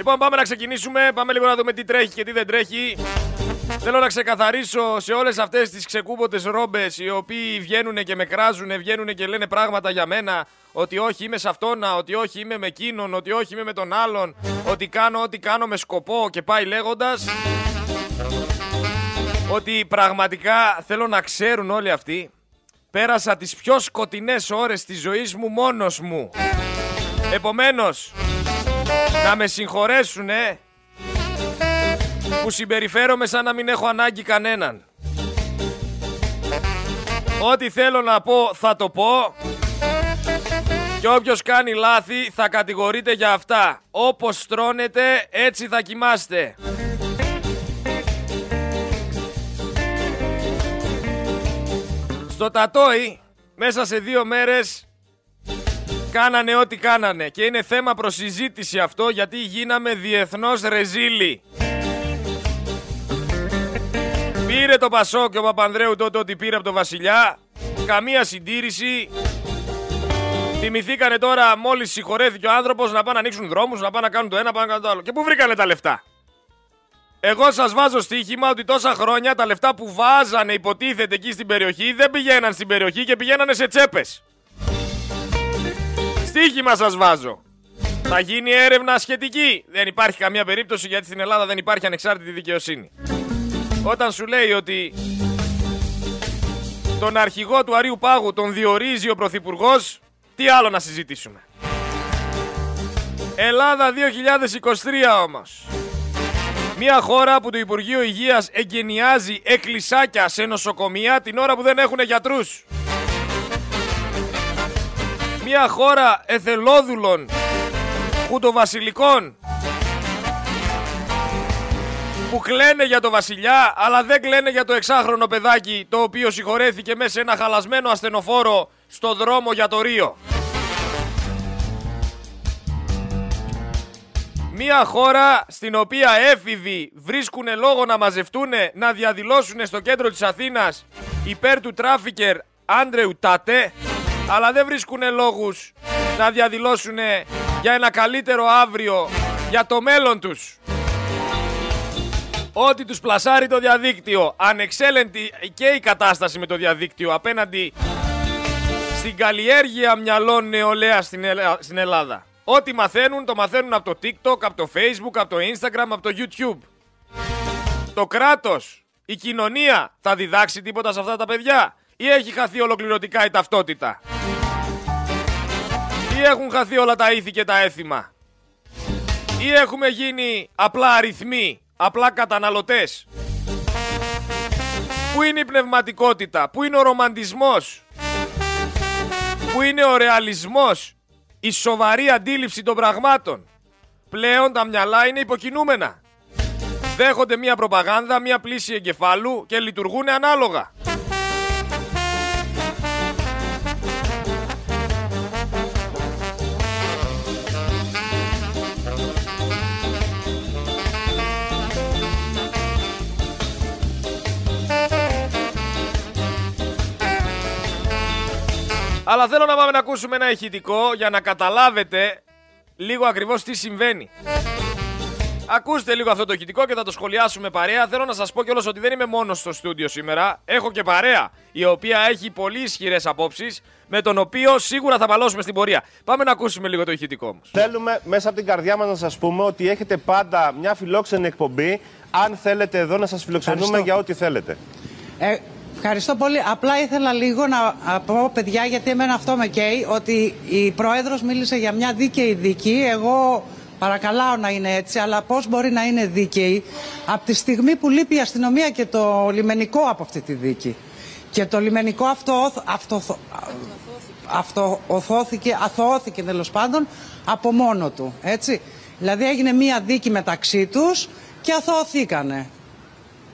Λοιπόν, πάμε να ξεκινήσουμε. Πάμε λίγο να δούμε τι τρέχει και τι δεν τρέχει. Θέλω να ξεκαθαρίσω σε όλες αυτές τις ξεκούμποτες ρόμπες οι οποίοι βγαίνουν και με κράζουν, βγαίνουν και λένε πράγματα για μένα. Ότι όχι είμαι σε αυτόνα, ότι όχι είμαι με εκείνον, ότι όχι είμαι με τον άλλον, ότι κάνω ό,τι κάνω με σκοπό και πάει λέγοντας. Ότι πραγματικά θέλω να ξέρουν όλοι αυτοί, πέρασα τις πιο σκοτεινές ώρες της ζωής μου μόνος μου. Επομένως, να με συγχωρέσουνε που συμπεριφέρομαι σαν να μην έχω ανάγκη κανέναν. Ό,τι θέλω να πω θα το πω και όποιος κάνει λάθη θα κατηγορείται για αυτά. Όπως τρώνετε έτσι θα κοιμάστε. Στο Τατόι μέσα σε 2 μέρες κάνανε ό,τι κάνανε και είναι θέμα προς συζήτηση αυτό, γιατί γίναμε διεθνώς ρεζίλοι. Πήρε το Πασόκ και ο Παπανδρέου τότε ό,τι πήρε από τον Βασιλιά. Καμία συντήρηση. Θυμηθήκανε τώρα μόλις συγχωρέθηκε ο άνθρωπος να πάνε να ανοίξουν δρόμους, να πάνε να κάνουν το ένα, πάνε να κάνουν το άλλο. Και πού βρήκανε τα λεφτά? Εγώ σας βάζω στοίχημα ότι τόσα χρόνια τα λεφτά που βάζανε υποτίθεται εκεί στην περιοχή δεν πηγαίναν στην περιοχή και πηγαίνανε σε τσέπες. Στοίχημα σας βάζω. Θα γίνει έρευνα σχετική. Δεν υπάρχει καμία περίπτωση, γιατί στην Ελλάδα δεν υπάρχει ανεξάρτητη δικαιοσύνη. Όταν σου λέει ότι τον αρχηγό του Αρείου Πάγου τον διορίζει ο Πρωθυπουργός, τι άλλο να συζητήσουμε? Ελλάδα 2023 όμως. Μια χώρα που το Υπουργείο Υγείας εγκαινιάζει εκκλησάκια σε νοσοκομεία την ώρα που δεν έχουν γιατρούς. Μια χώρα εθελόδουλων κουτοβασιλικών που κλαίνε για το βασιλιά αλλά δεν κλαίνε για το 6χρονο παιδάκι το οποίο συγχωρέθηκε μέσα σε ένα χαλασμένο ασθενοφόρο στο δρόμο για το Ρίο. Μια χώρα στην οποία έφηβοι βρίσκουν λόγο να μαζευτούν, να διαδηλώσουν στο κέντρο της Αθήνας υπέρ του τράφικερ Άντρεου Τάτε, αλλά δεν βρίσκουν λόγους να διαδηλώσουν για ένα καλύτερο αύριο, για το μέλλον τους. Ό,τι τους πλασάρει το διαδίκτυο. Ανεξέλεγκτη και η κατάσταση με το διαδίκτυο απέναντι στην καλλιέργεια μυαλών νεολαίας στην Ελλάδα. Ό,τι μαθαίνουν, το μαθαίνουν από το TikTok, από το Facebook, από το Instagram, από το YouTube. Το κράτος, η κοινωνία θα διδάξει τίποτα σε αυτά τα παιδιά? Ή έχει χαθεί ολοκληρωτικά η ταυτότητα? Ή έχουν χαθεί όλα τα ήθη και τα έθιμα? Ή έχουμε γίνει απλά αριθμοί, απλά καταναλωτές? Πού είναι η πνευματικότητα? Πού είναι ο ρομαντισμός? Πού είναι ο ρεαλισμός? Η σοβαρή αντίληψη των πραγμάτων? Πλέον τα μυαλά είναι υποκινούμενα. Δέχονται μία προπαγάνδα, μία πλήση εγκεφάλου και λειτουργούν ανάλογα. Αλλά θέλω να πάμε να ακούσουμε ένα ηχητικό για να καταλάβετε λίγο ακριβώς τι συμβαίνει. Ακούστε λίγο αυτό το ηχητικό και θα το σχολιάσουμε παρέα. Θέλω να σας πω κιόλας ότι δεν είμαι μόνος στο στούντιο σήμερα. Έχω και παρέα η οποία έχει πολύ ισχυρές απόψεις, με τον οποίο σίγουρα θα παλώσουμε στην πορεία. Πάμε να ακούσουμε λίγο το ηχητικό μας. Θέλουμε μέσα από την καρδιά μας να σας πούμε ότι έχετε πάντα μια φιλόξενη εκπομπή. Αν θέλετε εδώ να σας φιλοξενούμε. Ευχαριστώ. Για ό,τι θέλετε. Ευχαριστώ πολύ. Απλά ήθελα λίγο να πω, παιδιά, γιατί εμένα αυτό με καίει, ότι η Πρόεδρος μίλησε για μια δίκαιη δίκη. Εγώ παρακαλάω να είναι έτσι, αλλά πώς μπορεί να είναι δίκαιη από τη στιγμή που λείπει η αστυνομία και το λιμενικό από αυτή τη δίκη? Και το λιμενικό αθωώθηκε τέλος πάντων από μόνο του. Έτσι. Δηλαδή έγινε μια δίκη μεταξύ τους και αθωωθήκανε.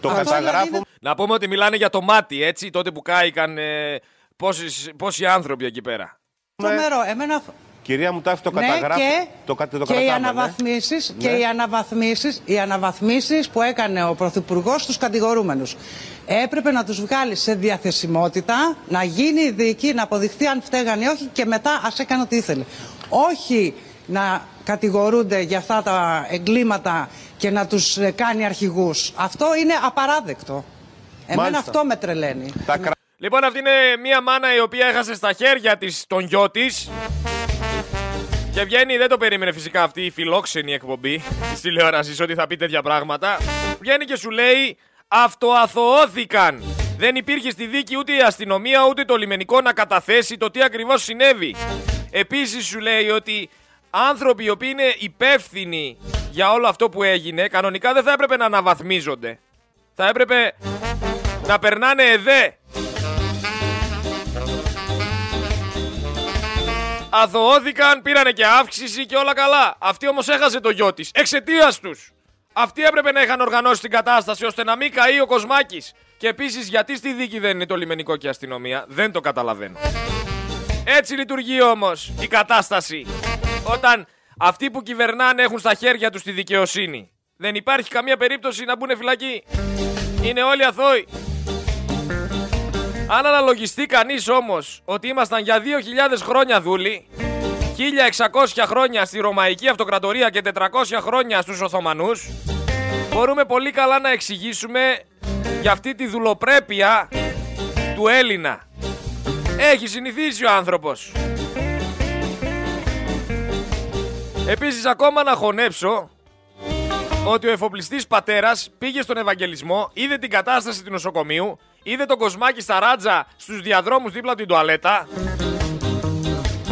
Το καταγράφουμε. Να πούμε ότι μιλάνε για το μάτι, έτσι, τότε που κάηκαν πόσοι άνθρωποι εκεί πέρα. Τρομερό, εμένα... Κυρία μου, το καταγράφει. Ναι, και οι αναβαθμίσεις που έκανε ο Πρωθυπουργός στους κατηγορούμενους. Έπρεπε να τους βγάλει σε διαθεσιμότητα, να γίνει η δίκη, να αποδειχθεί αν φταίγαν ή όχι και μετά ας έκανε ό,τι ήθελε. Όχι να κατηγορούνται για αυτά τα εγκλήματα και να τους κάνει αρχηγούς. Αυτό είναι απαράδεκτο. Εμένα μάλιστα αυτό με τρελαίνει. Λοιπόν, αυτή είναι μια μάνα η οποία έχασε στα χέρια της τον γιο της. Και βγαίνει, δεν το περίμενε φυσικά αυτή η φιλόξενη εκπομπή της τηλεόρασης ότι θα πει τέτοια πράγματα. Βγαίνει και σου λέει αυτοαθωώθηκαν. Δεν υπήρχε στη δίκη ούτε η αστυνομία ούτε το λιμενικό να καταθέσει το τι ακριβώς συνέβη. Επίσης σου λέει ότι άνθρωποι οι οποίοι είναι υπεύθυνοι για όλο αυτό που έγινε κανονικά δεν θα έπρεπε να αναβαθμίζονται. Θα έπρεπε να περνάνε εδέ. Αθωώθηκαν, πήρανε και αύξηση και όλα καλά. Αυτή όμως έχασε το γιο της εξαιτίας τους. Αυτοί έπρεπε να είχαν οργανώσει την κατάσταση ώστε να μην καεί ο Κοσμάκης. Και επίσης γιατί στη δίκη δεν είναι το λιμενικό και η αστυνομία, δεν το καταλαβαίνω. Έτσι λειτουργεί όμως η κατάσταση. Όταν αυτοί που κυβερνάνε έχουν στα χέρια τους τη δικαιοσύνη, δεν υπάρχει καμία περίπτωση να μπουν φυλακοί. Είναι όλοι αθώοι. Αν αναλογιστεί κανείς όμως ότι ήμασταν για 2.000 χρόνια δούλοι, 1.600 χρόνια στη Ρωμαϊκή Αυτοκρατορία και 400 χρόνια στους Οθωμανούς, μπορούμε πολύ καλά να εξηγήσουμε για αυτή τη δουλοπρέπεια του Έλληνα. Έχει συνηθίσει ο άνθρωπος. Επίσης ακόμα να χωνέψω ότι ο εφοπλιστής πατέρας πήγε στον Ευαγγελισμό, είδε την κατάσταση του νοσοκομείου, είδε τον Κοσμάκη στα ράτζα στους διαδρόμους δίπλα από την τουαλέτα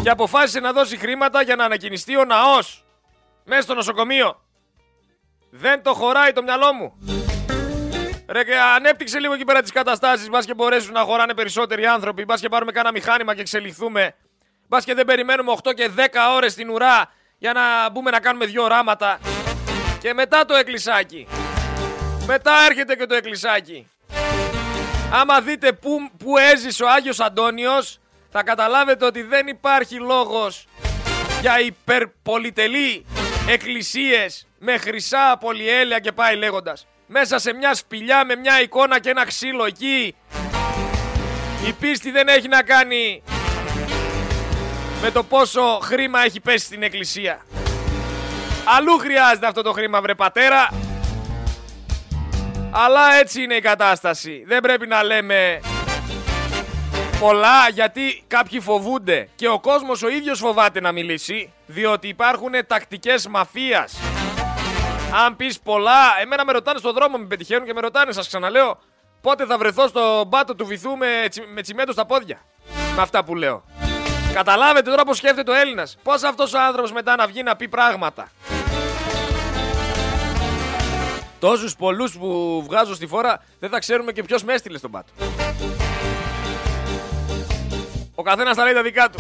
και αποφάσισε να δώσει χρήματα για να ανακοινιστεί ο ναός μέσα στο νοσοκομείο. Δεν το χωράει το μυαλό μου. Ρε, και ανέπτυξε λίγο εκεί πέρα τις καταστάσεις, μπας και μπορέσουν να χωράνε περισσότεροι άνθρωποι, μπας και πάρουμε κάνα μηχάνημα και εξελιχθούμε, μπας και δεν περιμένουμε 8 και 10 ώρες στην ουρά για να μπούμε να κάνουμε δύο οράματα. Και μετά το εκκλησάκι. Μετά έρχεται και το εκκλησάκι. Άμα δείτε πού έζησε ο Άγιος Αντώνιος, θα καταλάβετε ότι δεν υπάρχει λόγος για υπερπολιτελή εκκλησίες με χρυσά πολυέλαια και πάει λέγοντας. Μέσα σε μια σπηλιά με μια εικόνα και ένα ξύλο εκεί, η πίστη δεν έχει να κάνει με το πόσο χρήμα έχει πέσει στην εκκλησία. Αλλού χρειάζεται αυτό το χρήμα, βρε πατέρα. Αλλά έτσι είναι η κατάσταση. Δεν πρέπει να λέμε πολλά γιατί κάποιοι φοβούνται. Και ο κόσμος ο ίδιος φοβάται να μιλήσει, διότι υπάρχουν τακτικές μαφίας. Αν πεις πολλά, εμένα με ρωτάνε στον δρόμο, με πετυχαίνουν και με ρωτάνε, σας ξαναλέω, πότε θα βρεθώ στον πάτο του βυθού με τσιμέντο στα πόδια. Με αυτά που λέω. Καταλάβετε τώρα πώς σκέφτεται ο Έλληνας. Πώς αυτός ο άνθρωπος μετά να βγει να πει πράγματα. Τόσους πολλούς που βγάζω στη φόρα δεν θα ξέρουμε και ποιος με έστειλε στον πάτο. Ο καθένας θα λέει τα δικά του.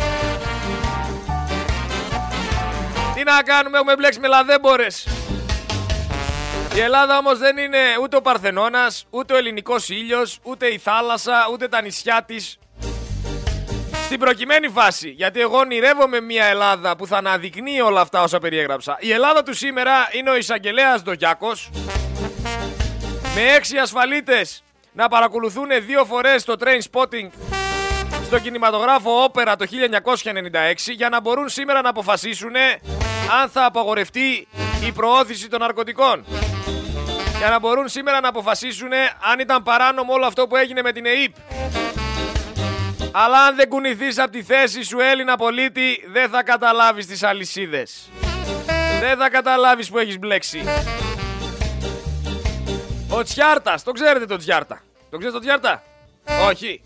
Τι να κάνουμε, έχουμε μπλέξει με λαδέμπορες. Η Ελλάδα όμως δεν είναι ούτε ο Παρθενώνας, ούτε ο ελληνικός ήλιος, ούτε η θάλασσα, ούτε τα νησιά της. Στην προκειμένη φάση, γιατί εγώ ονειρεύομαι μια Ελλάδα που θα αναδεικνύει όλα αυτά όσα περιέγραψα. Η Ελλάδα του σήμερα είναι ο εισαγγελέας Ντογιάκος, με 6 ασφαλίτες να παρακολουθούν 2 φορές το Trainspotting στον κινηματογράφο Όπερα το 1996 για να μπορούν σήμερα να αποφασίσουν αν θα απαγορευτεί η προώθηση των ναρκωτικών. Για να μπορούν σήμερα να αποφασίσουν αν ήταν παράνομο όλο αυτό που έγινε με την ΕΥΠ. Αλλά αν δεν κουνηθείς από τη θέση σου, Έλληνα πολίτη, δεν θα καταλάβεις τις αλυσίδες. Δεν θα καταλάβεις που έχεις μπλέξει. Ο Τσιάρτας, τον ξέρετε τον Τσιάρτα. Τον ξέρετε τον Τσιάρτα? Όχι.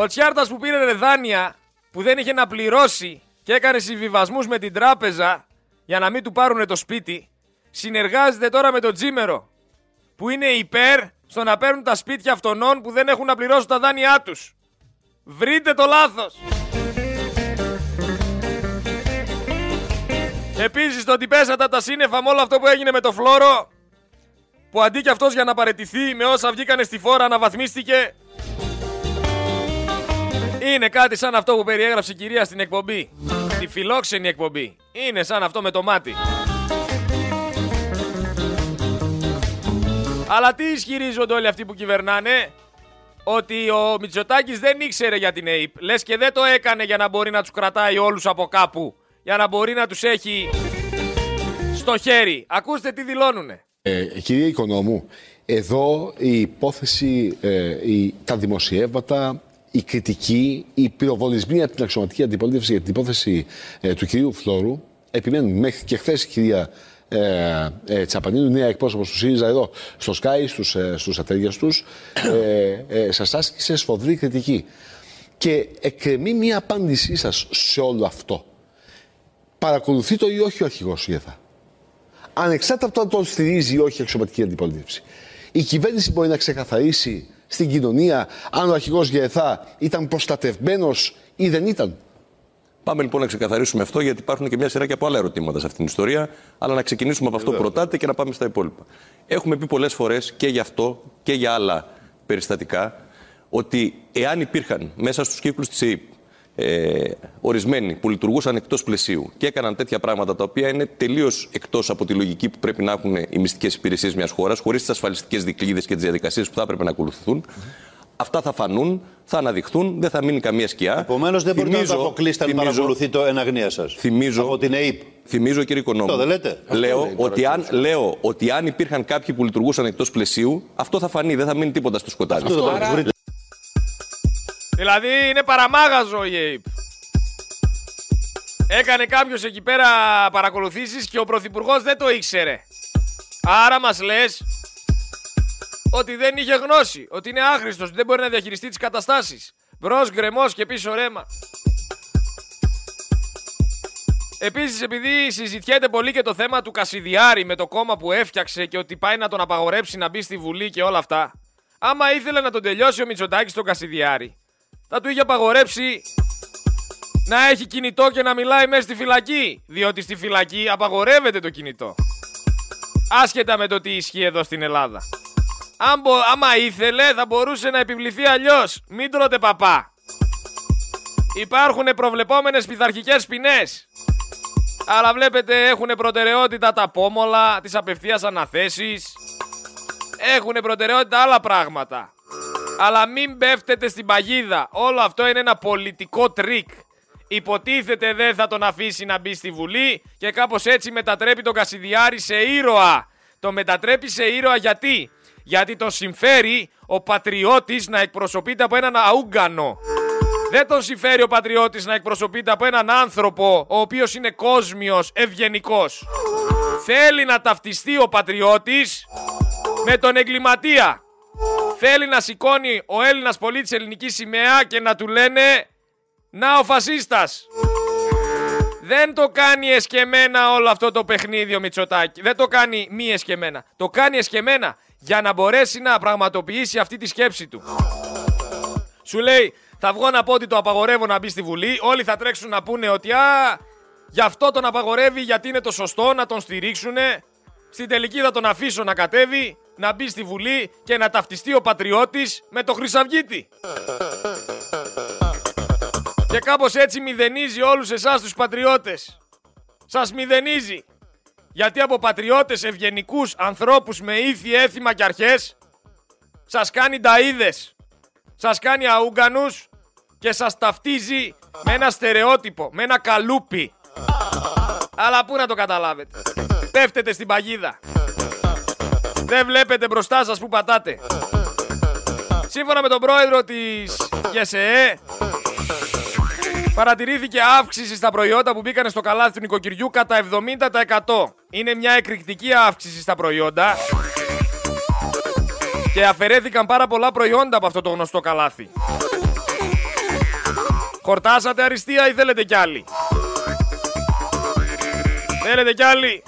Ο Τσιάρτας που πήρε δάνεια, που δεν είχε να πληρώσει και έκανε συμβιβασμούς με την τράπεζα για να μην του πάρουνε το σπίτι, συνεργάζεται τώρα με τον Τζίμερο, που είναι υπέρ στο να παίρνουν τα σπίτια αυτονών που δεν έχουν να πληρώσουν τα δάνειά τους. Βρείτε το λάθος. Επίσης το ότι πέσατε τα σύννεφα με όλο αυτό που έγινε με το Φλόρο, που αντί και αυτός για να παραιτηθεί με όσα βγήκανε στη φόρα αναβαθμίστηκε. Είναι κάτι σαν αυτό που περιέγραψε η κυρία στην εκπομπή, τη φιλόξενη εκπομπή. Είναι σαν αυτό με το μάτι. Αλλά τι ισχυρίζονται όλοι αυτοί που κυβερνάνε? Ότι ο Μητσοτάκης δεν ήξερε για την ΕΥΠ. Λες και δεν το έκανε για να μπορεί να τους κρατάει όλους από κάπου για να μπορεί να τους έχει στο χέρι. Ακούστε τι δηλώνουνε. Κυρία Οικονόμου, εδώ η υπόθεση, τα δημοσιεύματα, η κριτική, οι πυροβολισμοί από την αξιωματική αντιπολίτευση για την υπόθεση του κυρίου Φλόρου επιμένουν. Μέχρι και χθες η κυρία Τσαπανίδου, νέα εκπρόσωπος του ΣΥΡΙΖΑ εδώ στο Sky, στους ατέλειες τους, σας άσκησε σφοδρή κριτική. Και εκκρεμεί μία απάντησή σας σε όλο αυτό. Παρακολουθεί το ή όχι ο αρχηγός ΓΕΘΑ. Ανεξάρτητα από το αν τον στηρίζει ή όχι η αξιωματική αντιπολίτευση. Η κυβέρνηση μπορεί να ξεκαθαρίσει στην κοινωνία αν ο αρχηγός ΓΕΘΑ ήταν προστατευμένος ή δεν ήταν. Πάμε λοιπόν να ξεκαθαρίσουμε αυτό, γιατί υπάρχουν και μια σειρά και από άλλα ερωτήματα σε αυτήν την ιστορία. Αλλά να ξεκινήσουμε από αυτό που ρωτάτε και να πάμε στα υπόλοιπα. Έχουμε πει πολλές φορές και για αυτό και για άλλα περιστατικά, ότι εάν υπήρχαν μέσα στους κύκλους της ΕΕΠ ορισμένοι που λειτουργούσαν εκτός πλαισίου και έκαναν τέτοια πράγματα τα οποία είναι τελείως εκτός από τη λογική που πρέπει να έχουν οι μυστικές υπηρεσίες μιας χώρας, χωρίς τις ασφαλιστικές δικλείδες και τις διαδικασίες που θα έπρεπε να ακολουθούν, αυτά θα φανούν, θα αναδειχθούν, δεν θα μείνει καμία σκιά. Επομένως, δεν μπορείτε να το αποκλείσετε αν παρακολουθεί το εναγνία σας. Από την ΕΕΠ. Θυμίζω, κύριε Οικονόμου. Αυτό δεν λέτε. Λέω ότι αν υπήρχαν κάποιοι που λειτουργούσαν εκτός πλαισίου, αυτό θα φανεί, δεν θα μείνει τίποτα στο σκοτάδι. Δηλαδή είναι παραμάγαζο η ΕΕΠ. Έκανε κάποιος εκεί πέρα παρακολουθήσεις και ο Πρωθυπουργός δεν το ήξερε. Άρα μας λες ότι δεν είχε γνώση, ότι είναι άχρηστος, ότι δεν μπορεί να διαχειριστεί τις καταστάσεις. Μπρος γκρεμός και πίσω ρέμα. Επίσης, επειδή συζητιέται πολύ και το θέμα του Κασιδιάρη με το κόμμα που έφτιαξε και ότι πάει να τον απαγορέψει να μπει στη Βουλή και όλα αυτά, άμα ήθελε να τον τελειώσει ο Μητσοτάκης τον Κασιδιάρη, θα του είχε απαγορέψει να έχει κινητό και να μιλάει μέσα στη φυλακή. Διότι στη φυλακή απαγορεύεται το κινητό. Άσχετα με το τι ισχύει εδώ στην Ελλάδα. Άμα ήθελε θα μπορούσε να επιβληθεί αλλιώς. Μην τρώτε παπά. Υπάρχουν προβλεπόμενες πειθαρχικές ποινές. Αλλά βλέπετε έχουν προτεραιότητα τα πόμολα, τις απευθείας αναθέσεις. Έχουν προτεραιότητα άλλα πράγματα. Αλλά μην πέφτετε στην παγίδα. Όλο αυτό είναι ένα πολιτικό τρίκ. Υποτίθεται δεν θα τον αφήσει να μπει στη Βουλή και κάπως έτσι μετατρέπει τον Κασιδιάρη σε ήρωα. Το μετατρέπει σε ήρωα γιατί? Γιατί τον συμφέρει ο πατριώτης να εκπροσωπείται από έναν αούγκανο. Δεν τον συμφέρει ο πατριώτης να εκπροσωπείται από έναν άνθρωπο ο οποίος είναι κόσμιος, ευγενικός. Θέλει να ταυτιστεί ο πατριώτης με τον εγκληματία. Θέλει να σηκώνει ο Έλληνας πολίτης ελληνική σημαία και να του λένε «Να ο φασίστας». Δεν το κάνει εσκεμμένα όλο αυτό το παιχνίδι ο Μητσοτάκη. Δεν το κάνει μη εσκεμμένα. Το κάνει εσκεμμένα για να μπορέσει να πραγματοποιήσει αυτή τη σκέψη του. Σου λέει «Θα βγω να πω ότι το απαγορεύω να μπει στη Βουλή». Όλοι θα τρέξουν να πούνε ότι «Α, γι' αυτό τον απαγορεύει γιατί είναι το σωστό, να τον στηρίξουνε». Στην τελική θα τον αφήσω να κατέβει, να μπει στη Βουλή και να ταυτιστεί ο πατριώτης με το Χρυσαυγίτη. Και κάπως έτσι μηδενίζει όλους εσάς τους πατριώτες. Σας μηδενίζει. Γιατί από πατριώτες ευγενικούς ανθρώπους με ήθη, έθιμα και αρχές, σας κάνει νταΐδες, σας κάνει αούγκανους και σας ταυτίζει με ένα στερεότυπο, με ένα καλούπι. Αλλά πού να το καταλάβετε. Πέφτετε στην παγίδα. Δεν βλέπετε μπροστά σας που πατάτε. Σύμφωνα με τον πρόεδρο της ΓΕΣΕΕ, παρατηρήθηκε αύξηση στα προϊόντα που μπήκαν στο καλάθι του νοικοκυριού κατά 70%. Είναι μια εκρηκτική αύξηση στα προϊόντα και αφαιρέθηκαν πάρα πολλά προϊόντα από αυτό το γνωστό καλάθι. Χορτάσατε αριστεία ή θέλετε κι άλλοι? Θέλετε κι άλλοι?